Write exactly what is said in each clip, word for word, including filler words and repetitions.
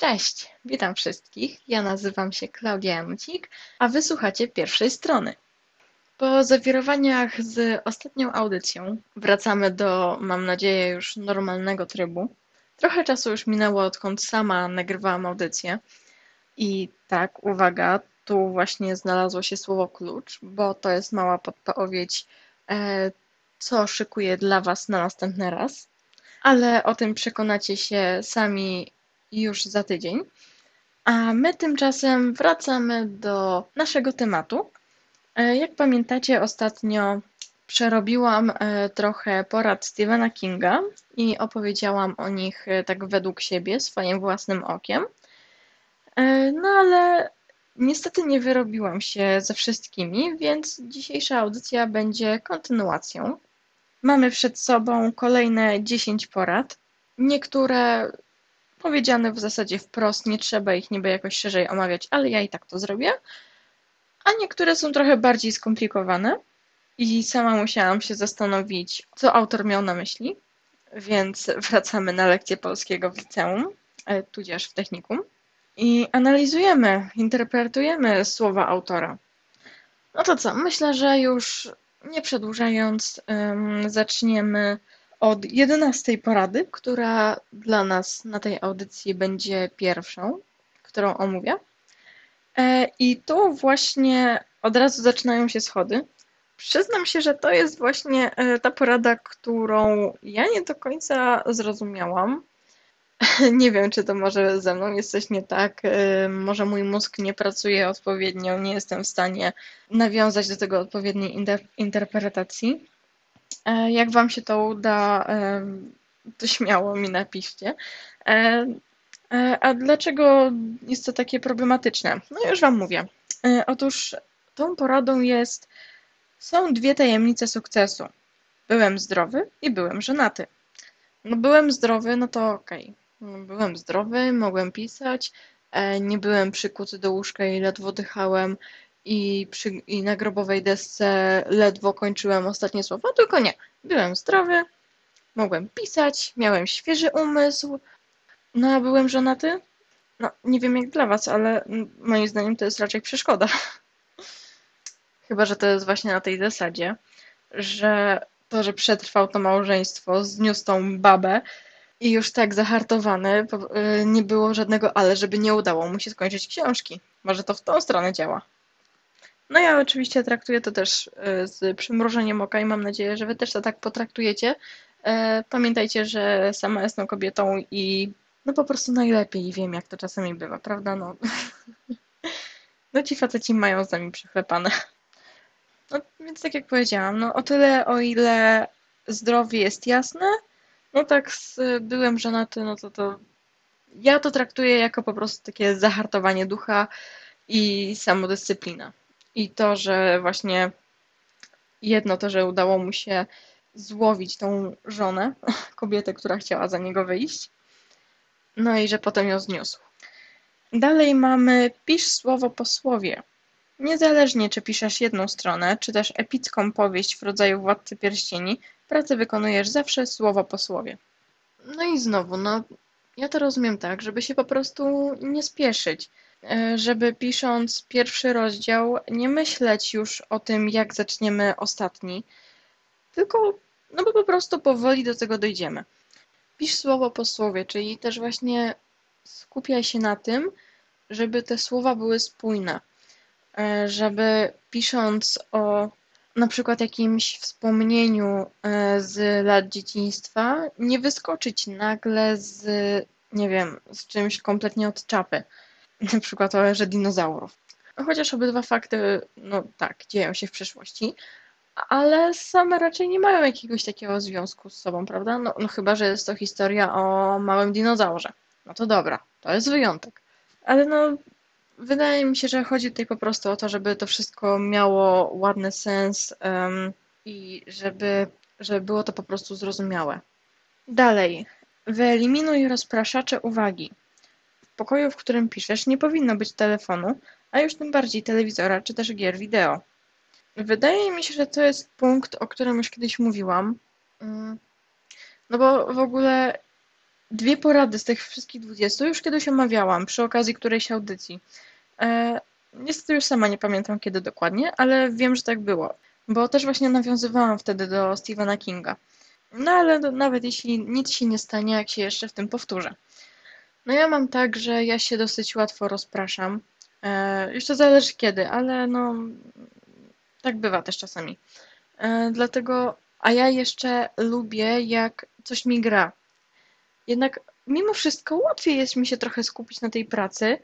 Cześć, witam wszystkich. Ja nazywam się Klaudia Janucik, a wy słuchacie Pierwszej Strony. Po zawirowaniach z ostatnią audycją wracamy do, mam nadzieję, już normalnego trybu. Trochę czasu już minęło, odkąd sama nagrywałam audycję. I tak, uwaga, tu właśnie znalazło się słowo klucz, bo to jest mała podpowiedź, co szykuję dla was na następny raz. Ale o tym przekonacie się sami już za tydzień. A my tymczasem wracamy do naszego tematu. Jak pamiętacie, ostatnio przerobiłam trochę porad Stephena Kinga i opowiedziałam o nich tak według siebie, swoim własnym okiem. No ale niestety nie wyrobiłam się ze wszystkimi, więc dzisiejsza audycja będzie kontynuacją. Mamy przed sobą kolejne dziesięć porad. Niektóre powiedziane w zasadzie wprost, nie trzeba ich niby jakoś szerzej omawiać, ale ja i tak to zrobię. A niektóre są trochę bardziej skomplikowane i sama musiałam się zastanowić, co autor miał na myśli, więc wracamy na lekcję polskiego w liceum, tudzież w technikum i analizujemy, interpretujemy słowa autora. No to co, myślę, że już nie przedłużając, um, zaczniemy od jedenastej porady, która dla nas na tej audycji będzie pierwszą, którą omówię. I tu właśnie od razu zaczynają się schody. Przyznam się, że to jest właśnie ta porada, którą ja nie do końca zrozumiałam. Nie wiem, czy to może ze mną jest coś nie tak, może mój mózg nie pracuje odpowiednio, nie jestem w stanie nawiązać do tego odpowiedniej inter- interpretacji. Jak wam się to uda, to śmiało mi napiszcie. A dlaczego jest to takie problematyczne? No już wam mówię. Otóż tą poradą jest, są dwie tajemnice sukcesu. Byłem zdrowy i byłem żonaty. No byłem zdrowy, no to okej. Okay. Byłem zdrowy, mogłem pisać, nie byłem przykuty do łóżka i ledwo dychałem i, przy, i na grobowej desce ledwo kończyłem ostatnie słowa, tylko nie. Byłem zdrowy, mogłem pisać, miałem świeży umysł. No a byłem żonaty? No nie wiem jak dla was, ale moim zdaniem to jest raczej przeszkoda. Chyba, że to jest właśnie na tej zasadzie, że to, że przetrwał to małżeństwo, zniósł tą babę i już tak zahartowany, nie było żadnego ale, żeby nie udało mu się skończyć książki. Może to w tą stronę działa. No ja oczywiście traktuję to też z przymrużeniem oka i mam nadzieję, że wy też to tak potraktujecie. Pamiętajcie, że sama jestem kobietą i no po prostu najlepiej wiem, jak to czasami bywa, prawda? No, no ci faceci mają z nami przychlepane. No więc tak jak powiedziałam, no o tyle, o ile zdrowie jest jasne, no tak z byłem żonaty, no to to ja to traktuję jako po prostu takie zahartowanie ducha i samodyscyplina. I to, że właśnie jedno to, że udało mu się złowić tą żonę, kobietę, która chciała za niego wyjść, no i że potem ją zniósł. Dalej mamy pisz słowo po słowie. Niezależnie, czy piszesz jedną stronę, czy też epicką powieść w rodzaju Władcy Pierścieni, pracę wykonujesz zawsze słowo po słowie. No i znowu, no ja to rozumiem tak, żeby się po prostu nie spieszyć, żeby pisząc pierwszy rozdział nie myśleć już o tym, jak zaczniemy ostatni, tylko no bo po prostu powoli do tego dojdziemy. Pisz słowo po słowie, czyli też właśnie skupiaj się na tym, żeby te słowa były spójne. Żeby pisząc o na przykład jakimś wspomnieniu z lat dzieciństwa, nie wyskoczyć nagle z, nie wiem, z czymś kompletnie od czapy. Na przykład o erze dinozaurów. Chociaż obydwa fakty, no tak, dzieją się w przyszłości, ale same raczej nie mają jakiegoś takiego związku z sobą, prawda? No, no chyba, że jest to historia o małym dinozaurze. No to dobra, to jest wyjątek. Ale no, wydaje mi się, że chodzi tutaj po prostu o to, żeby to wszystko miało ładny sens um, i żeby, żeby było to po prostu zrozumiałe. Dalej. Wyeliminuj rozpraszacze uwagi. W pokoju, w którym piszesz, nie powinno być telefonu, a już tym bardziej telewizora czy też gier wideo. Wydaje mi się, że to jest punkt, o którym już kiedyś mówiłam, no bo w ogóle dwie porady z tych wszystkich dwudziestu już kiedyś omawiałam, przy okazji którejś audycji. E, niestety już sama nie pamiętam kiedy dokładnie, ale wiem, że tak było, bo też właśnie nawiązywałam wtedy do Stephena Kinga. No ale nawet jeśli nic się nie stanie, jak się jeszcze w tym powtórzę. No ja mam tak, że ja się dosyć łatwo rozpraszam. E, jeszcze zależy kiedy, ale no tak bywa też czasami. E, dlatego, a ja jeszcze lubię, jak coś mi gra. Jednak mimo wszystko łatwiej jest mi się trochę skupić na tej pracy,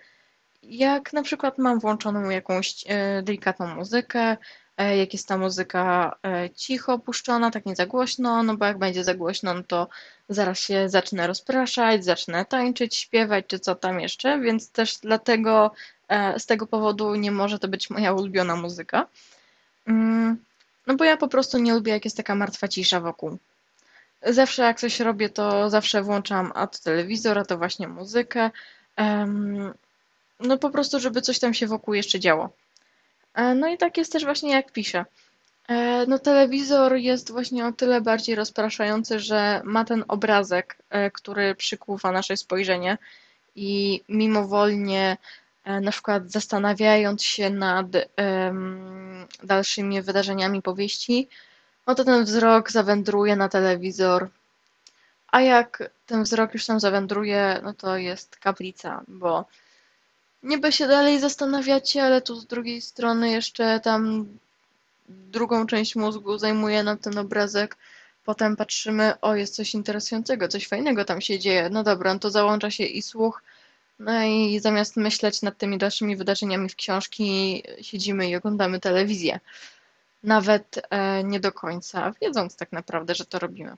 jak na przykład mam włączoną jakąś e, delikatną muzykę, e, jak jest ta muzyka e, cicho puszczona, tak nie za głośno, no bo jak będzie za głośno, no to zaraz się zacznę rozpraszać, zacznę tańczyć, śpiewać, czy co tam jeszcze, więc też dlatego e, z tego powodu nie może to być moja ulubiona muzyka. Mm, no bo ja po prostu nie lubię, jak jest taka martwa cisza wokół. Zawsze jak coś robię, to zawsze włączam a to telewizor, a to właśnie muzykę. Um, no po prostu, żeby coś tam się wokół jeszcze działo. E, no i tak jest też właśnie jak piszę. E, no telewizor jest właśnie o tyle bardziej rozpraszający, że ma ten obrazek, e, który przykuwa nasze spojrzenie i mimowolnie e, na przykład zastanawiając się nad e, dalszymi wydarzeniami powieści, no to ten wzrok zawędruje na telewizor, a jak ten wzrok już tam zawędruje, no to jest kaplica, bo niby się dalej zastanawiacie, ale tu z drugiej strony jeszcze tam drugą część mózgu zajmuje nam ten obrazek, potem patrzymy, o jest coś interesującego, coś fajnego tam się dzieje, no dobra, no to załącza się i słuch, no i zamiast myśleć nad tymi dalszymi wydarzeniami w książki, siedzimy i oglądamy telewizję. Nawet e, nie do końca, wiedząc tak naprawdę, że to robimy.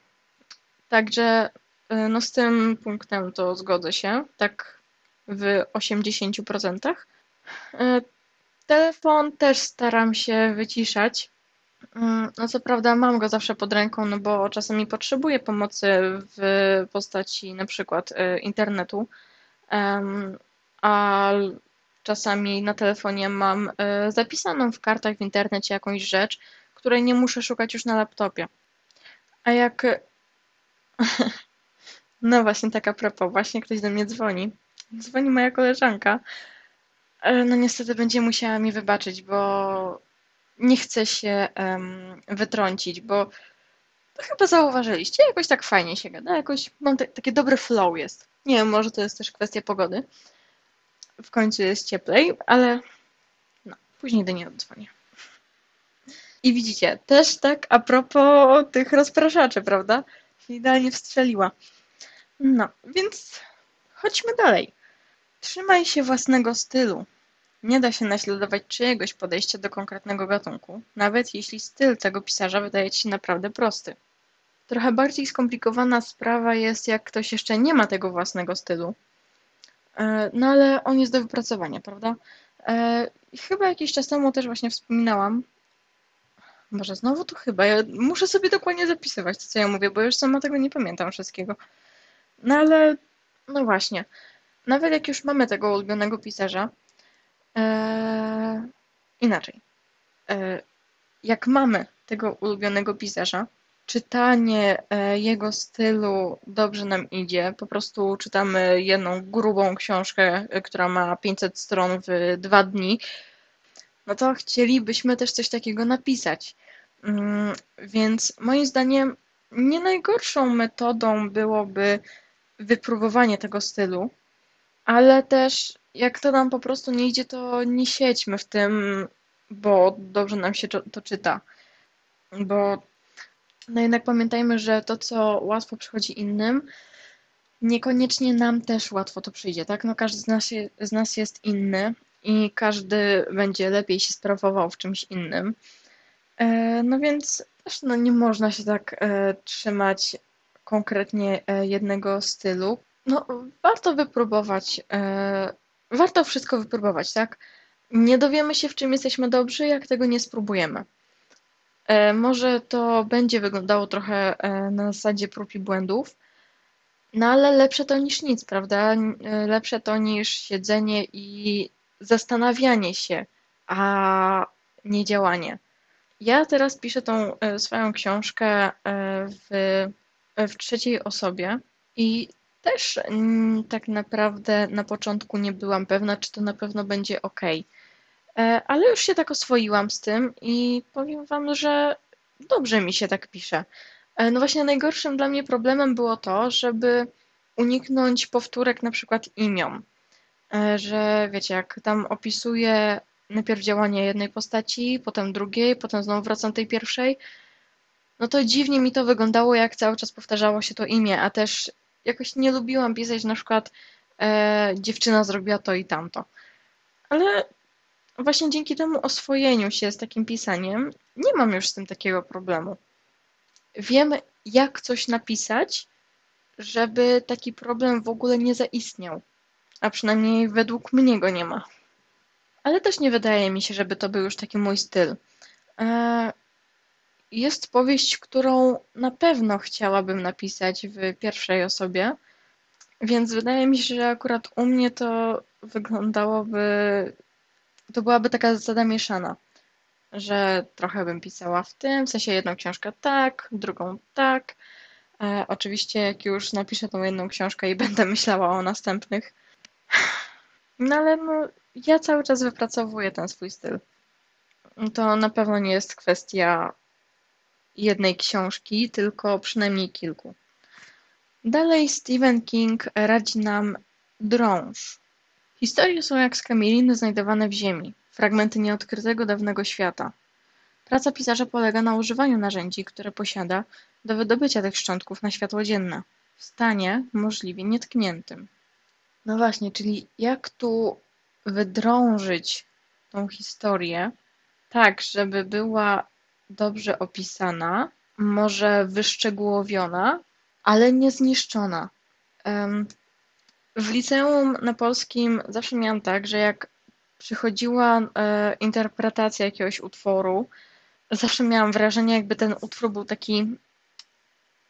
Także e, no z tym punktem to zgodzę się, tak w osiemdziesięciu procentach. E, telefon też staram się wyciszać. E, no co prawda mam go zawsze pod ręką, no bo czasami potrzebuję pomocy w postaci na przykład e, internetu, e, a czasami na telefonie mam y, zapisaną w kartach w internecie jakąś rzecz, której nie muszę szukać już na laptopie. A jak... No właśnie, taka propos, właśnie ktoś do mnie dzwoni. Dzwoni moja koleżanka. No niestety będzie musiała mi wybaczyć, bo nie chcę się um, wytrącić, bo to chyba zauważyliście, jakoś tak fajnie się gada, jakoś mam t- takie dobre flow jest. Nie wiem, może to jest też kwestia pogody. W końcu jest cieplej, ale no, później do niej oddzwonię. I widzicie, też tak a propos tych rozpraszaczy, prawda? Się idealnie wstrzeliła. No, więc chodźmy dalej. Trzymaj się własnego stylu. Nie da się naśladować czyjegoś podejścia do konkretnego gatunku, nawet jeśli styl tego pisarza wydaje ci się naprawdę prosty. Trochę bardziej skomplikowana sprawa jest, jak ktoś jeszcze nie ma tego własnego stylu. No ale on jest do wypracowania, prawda? E, chyba jakiś czas temu też właśnie wspominałam. Boże, znowu to chyba. Ja muszę sobie dokładnie zapisywać to, co ja mówię, bo już sama tego nie pamiętam wszystkiego. No ale, no właśnie. Nawet jak już mamy tego ulubionego pisarza, e, inaczej. E, jak mamy tego ulubionego pisarza, czytanie jego stylu dobrze nam idzie. Po prostu czytamy jedną grubą książkę, która ma pięćset stron w dwa dni. No to chcielibyśmy też coś takiego napisać. Więc moim zdaniem nie najgorszą metodą byłoby wypróbowanie tego stylu, ale też jak to nam po prostu nie idzie, to nie siedźmy w tym, bo dobrze nam się to czyta. Bo no jednak pamiętajmy, że to, co łatwo przychodzi innym, niekoniecznie nam też łatwo to przyjdzie, tak? No każdy z nas, z nas jest inny i każdy będzie lepiej się sprawował w czymś innym. E, no więc też no, nie można się tak e, trzymać konkretnie e, jednego stylu. No warto wypróbować, e, warto wszystko wypróbować, tak? Nie dowiemy się, w czym jesteśmy dobrzy, jak tego nie spróbujemy. Może to będzie wyglądało trochę na zasadzie prób i błędów, no ale lepsze to niż nic, prawda? Lepsze to niż siedzenie i zastanawianie się, a nie działanie. Ja teraz piszę tą swoją książkę w, w trzeciej osobie i Też mm, tak naprawdę na początku nie byłam pewna, czy to na pewno będzie ok. E, ale już się tak oswoiłam z tym i powiem wam, że dobrze mi się tak pisze. E, no właśnie najgorszym dla mnie problemem było to, żeby uniknąć powtórek na przykład imion. E, że wiecie, jak tam opisuję najpierw działanie jednej postaci, potem drugiej, potem znowu wracam do tej pierwszej, no to dziwnie mi to wyglądało, jak cały czas powtarzało się to imię, a też jakoś nie lubiłam pisać na przykład e, dziewczyna zrobiła to i tamto. Ale właśnie dzięki temu oswojeniu się z takim pisaniem nie mam już z tym takiego problemu. Wiem, jak coś napisać, żeby taki problem w ogóle nie zaistniał. A przynajmniej według mnie go nie ma. Ale też nie wydaje mi się, żeby to był już taki mój styl. E, Jest powieść, którą na pewno chciałabym napisać w pierwszej osobie, więc wydaje mi się, że akurat u mnie to wyglądałoby, to byłaby taka zasada mieszana, że trochę bym pisała w tym, w sensie jedną książkę tak, drugą tak. E, oczywiście jak już napiszę tą jedną książkę i będę myślała o następnych. No ale no, ja cały czas wypracowuję ten swój styl. To na pewno nie jest kwestia jednej książki, tylko przynajmniej kilku. Dalej Stephen King radzi nam drąż. Historie są jak skamieliny znajdowane w ziemi, fragmenty nieodkrytego dawnego świata. Praca pisarza polega na używaniu narzędzi, które posiada do wydobycia tych szczątków na światło dzienne, w stanie możliwie nietkniętym. No właśnie, czyli jak tu wydrążyć tą historię tak, żeby była dobrze opisana, może wyszczegółowiona, ale nie zniszczona. W liceum na polskim zawsze miałam tak, że jak przychodziła interpretacja jakiegoś utworu, zawsze miałam wrażenie, jakby ten utwór był taki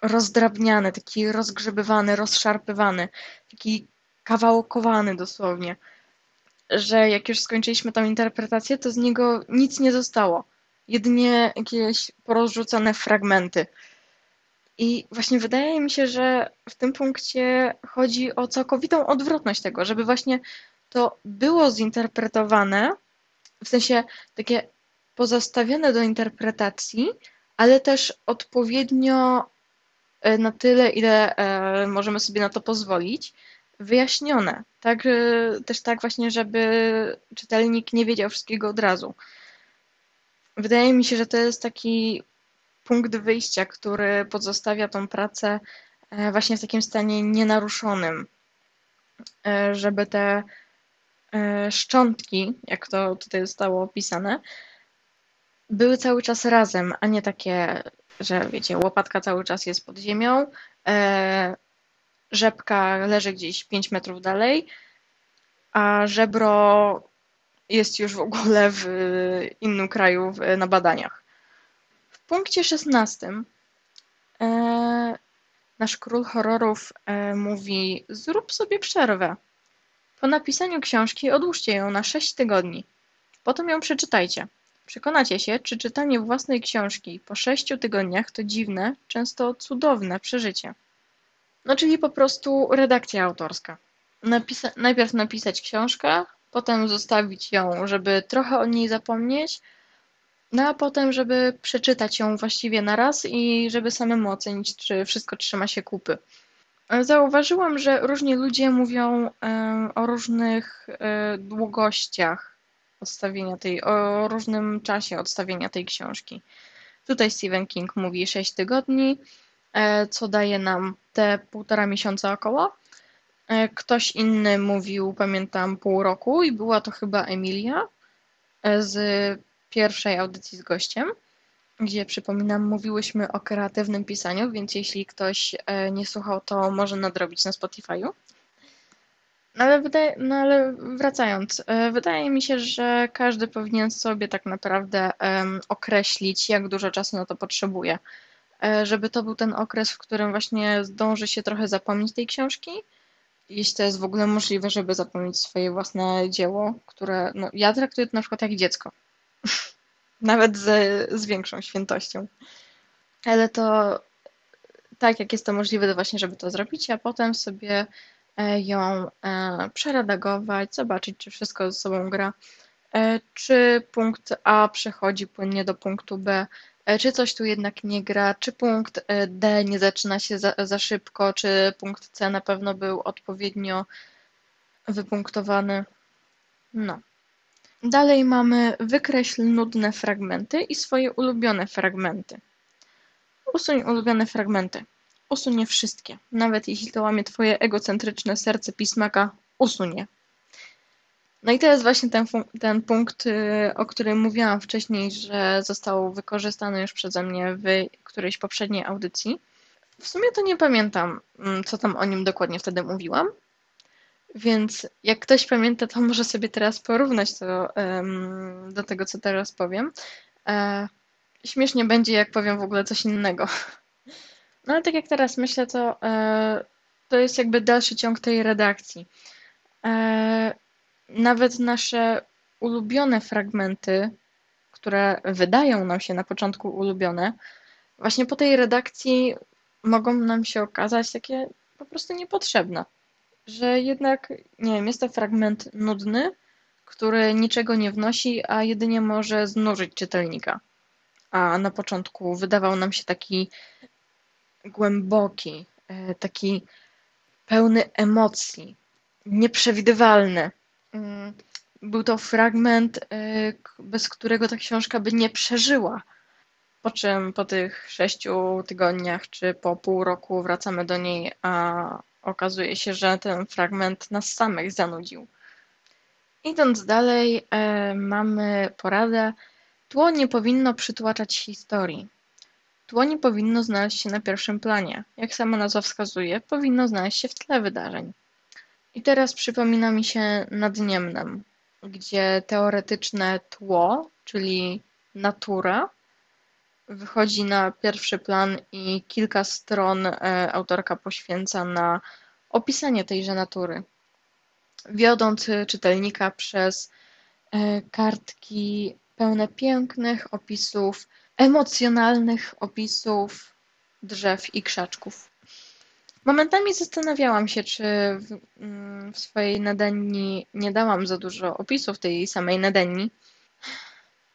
rozdrabniany, taki rozgrzebywany, rozszarpywany, taki kawałkowany dosłownie, że jak już skończyliśmy tą interpretację, to z niego nic nie zostało. Jedynie jakieś porozrzucane fragmenty. I właśnie wydaje mi się, że w tym punkcie chodzi o całkowitą odwrotność tego, żeby właśnie to było zinterpretowane, w sensie takie pozostawione do interpretacji, ale też odpowiednio na tyle, ile możemy sobie na to pozwolić, wyjaśnione. Tak, też tak właśnie, żeby czytelnik nie wiedział wszystkiego od razu. Wydaje mi się, że to jest taki punkt wyjścia, który pozostawia tą pracę właśnie w takim stanie nienaruszonym, żeby te szczątki, jak to tutaj zostało opisane, były cały czas razem, a nie takie, że wiecie, łopatka cały czas jest pod ziemią, rzepka leży gdzieś pięć metrów dalej, a żebro jest już w ogóle w innym kraju na badaniach. W punkcie szesnastym e, nasz król horrorów e, mówi: zrób sobie przerwę. Po napisaniu książki odłóżcie ją na sześć tygodni. Potem ją przeczytajcie. Przekonacie się, czy czytanie własnej książki po sześciu tygodniach to dziwne, często cudowne przeżycie. No czyli po prostu redakcja autorska. Napisa- najpierw napisać książkę, potem zostawić ją, żeby trochę o niej zapomnieć, no a potem, żeby przeczytać ją właściwie na raz i żeby samemu ocenić, czy wszystko trzyma się kupy. Zauważyłam, że różni ludzie mówią e, o różnych e, długościach odstawienia tej, o różnym czasie odstawienia tej książki. Tutaj Stephen King mówi sześć tygodni, e, co daje nam te półtora miesiąca około. Ktoś inny mówił, pamiętam, pół roku i była to chyba Emilia z pierwszej audycji z gościem, gdzie, przypominam, mówiłyśmy o kreatywnym pisaniu, więc jeśli ktoś nie słuchał, to może nadrobić na Spotify'u. Ale, wydaje, no ale wracając, wydaje mi się, że każdy powinien sobie tak naprawdę określić, jak dużo czasu na to potrzebuje, żeby to był ten okres, w którym właśnie zdąży się trochę zapomnieć tej książki, jeśli to jest w ogóle możliwe, żeby zapomnieć swoje własne dzieło, które no, ja traktuję to na przykład jak dziecko. Nawet z, z większą świętością. Ale to tak, jak jest to możliwe, to właśnie, żeby to zrobić, a potem sobie ją przeredagować, zobaczyć, czy wszystko ze sobą gra, czy punkt A przechodzi płynnie do punktu B, czy coś tu jednak nie gra, czy punkt D nie zaczyna się za, za szybko, czy punkt C na pewno był odpowiednio wypunktowany. No. Dalej mamy wykreśl nudne fragmenty i swoje ulubione fragmenty. Usuń ulubione fragmenty. Usuń je wszystkie. Nawet jeśli to łamie twoje egocentryczne serce pismaka, usuń je. No i to jest właśnie ten, ten punkt, o którym mówiłam wcześniej, że został wykorzystany już przeze mnie w którejś poprzedniej audycji. W sumie to nie pamiętam, co tam o nim dokładnie wtedy mówiłam, więc jak ktoś pamięta, to może sobie teraz porównać to um, do tego, co teraz powiem. E, śmiesznie będzie, jak powiem w ogóle coś innego. No ale tak jak teraz myślę, to, e, to jest jakby dalszy ciąg tej redakcji. E, Nawet nasze ulubione fragmenty, które wydają nam się na początku ulubione, właśnie po tej redakcji mogą nam się okazać takie po prostu niepotrzebne. Że jednak, nie wiem, jest to fragment nudny, który niczego nie wnosi, a jedynie może znużyć czytelnika. A na początku wydawał nam się taki głęboki, taki pełny emocji, nieprzewidywalny. Był to fragment, bez którego ta książka by nie przeżyła. Po czym po tych sześciu tygodniach czy po pół roku wracamy do niej, a okazuje się, że ten fragment nas samych zanudził. Idąc dalej, mamy poradę. Tło nie powinno przytłaczać historii. Tło nie powinno znaleźć się na pierwszym planie. Jak sama nazwa wskazuje, powinno znaleźć się w tle wydarzeń. I teraz przypomina mi się Nad Niemnem, gdzie teoretyczne tło, czyli natura, wychodzi na pierwszy plan i kilka stron autorka poświęca na opisanie tejże natury, wiodąc czytelnika przez kartki pełne pięknych opisów, emocjonalnych opisów drzew i krzaczków. Momentami zastanawiałam się, czy w, w swojej Nadenii nie dałam za dużo opisów tej samej Nadenii,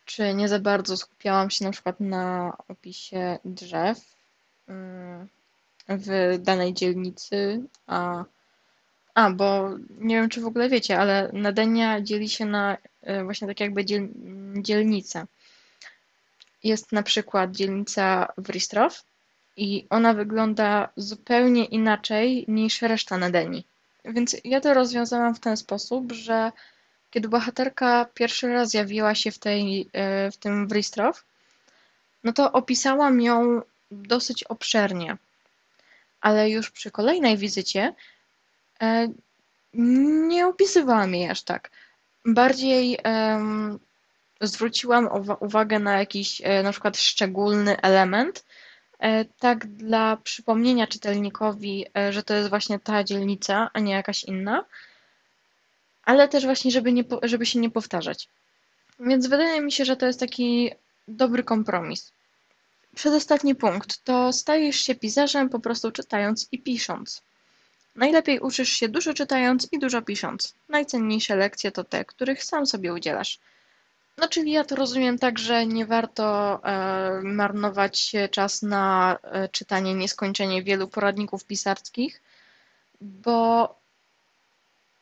czy nie za bardzo skupiałam się na przykład na opisie drzew w danej dzielnicy, a, a bo nie wiem, czy w ogóle wiecie, ale Nadenia dzieli się na właśnie tak jakby dziel, dzielnice. Jest na przykład dzielnica Wristrow, i ona wygląda zupełnie inaczej niż reszta Nadenii. Więc ja to rozwiązałam w ten sposób, że kiedy bohaterka pierwszy raz zjawiła się w, tej, w tym Wristrow, no to opisałam ją dosyć obszernie. Ale już przy kolejnej wizycie nie opisywałam jej aż tak. Bardziej um, zwróciłam uwagę na jakiś na przykład szczególny element, tak dla przypomnienia czytelnikowi, że to jest właśnie ta dzielnica, a nie jakaś inna, ale też właśnie, żeby, nie, żeby się nie powtarzać. Więc wydaje mi się, że to jest taki dobry kompromis. Przedostatni punkt to stajesz się pisarzem po prostu czytając i pisząc. Najlepiej uczysz się dużo czytając i dużo pisząc. Najcenniejsze lekcje to te, których sam sobie udzielasz. No, czyli ja to rozumiem tak, że nie warto e, marnować czas na e, czytanie nieskończenie wielu poradników pisarskich, bo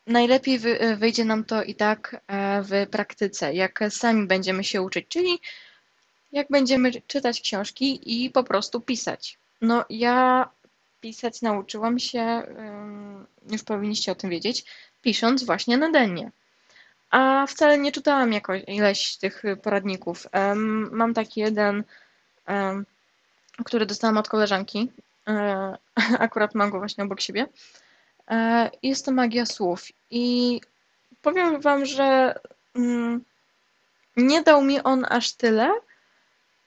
najlepiej wy, wyjdzie nam to i tak e, w praktyce, jak sami będziemy się uczyć, czyli jak będziemy czytać książki i po prostu pisać. No, ja pisać nauczyłam się, y, już powinniście o tym wiedzieć, pisząc właśnie Nadenię. A wcale nie czytałam jakoś ileś tych poradników. Mam taki jeden, który dostałam od koleżanki. Akurat mam go właśnie obok siebie. Jest to Magia słów. I powiem wam, że nie dał mi on aż tyle,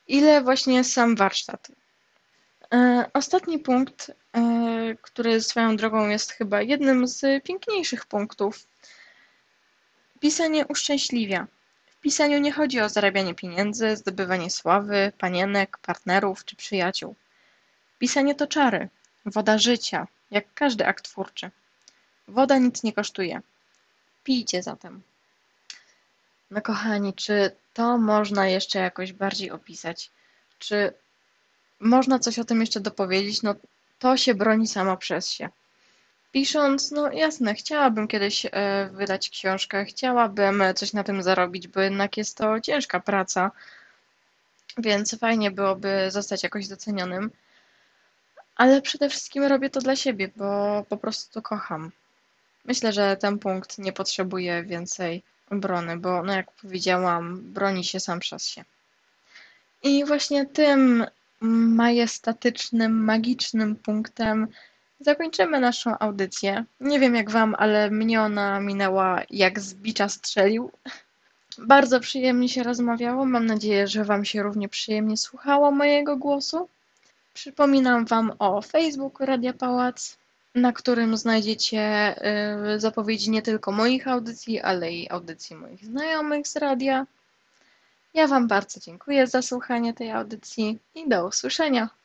ile właśnie sam warsztat. Ostatni punkt, który swoją drogą jest chyba jednym z piękniejszych punktów. Pisanie uszczęśliwia. W pisaniu nie chodzi o zarabianie pieniędzy, zdobywanie sławy, panienek, partnerów czy przyjaciół. Pisanie to czary, woda życia, jak każdy akt twórczy. Woda nic nie kosztuje. Pijcie zatem. No kochani, czy to można jeszcze jakoś bardziej opisać? Czy można coś o tym jeszcze dopowiedzieć? No to się broni samo przez się. Pisząc, no jasne, chciałabym kiedyś wydać książkę, chciałabym coś na tym zarobić, bo jednak jest to ciężka praca, więc fajnie byłoby zostać jakoś docenionym. Ale przede wszystkim robię to dla siebie, bo po prostu kocham. Myślę, że ten punkt nie potrzebuje więcej obrony, bo no jak powiedziałam, broni się sam przez się. I właśnie tym majestatycznym, magicznym punktem zakończymy naszą audycję. Nie wiem jak wam, ale mnie ona minęła jak z bicza strzelił. Bardzo przyjemnie się rozmawiało. Mam nadzieję, że wam się równie przyjemnie słuchało mojego głosu. Przypominam wam o Facebooku Radia Pałac, na którym znajdziecie zapowiedzi nie tylko moich audycji, ale i audycji moich znajomych z radia. Ja wam bardzo dziękuję za słuchanie tej audycji i do usłyszenia.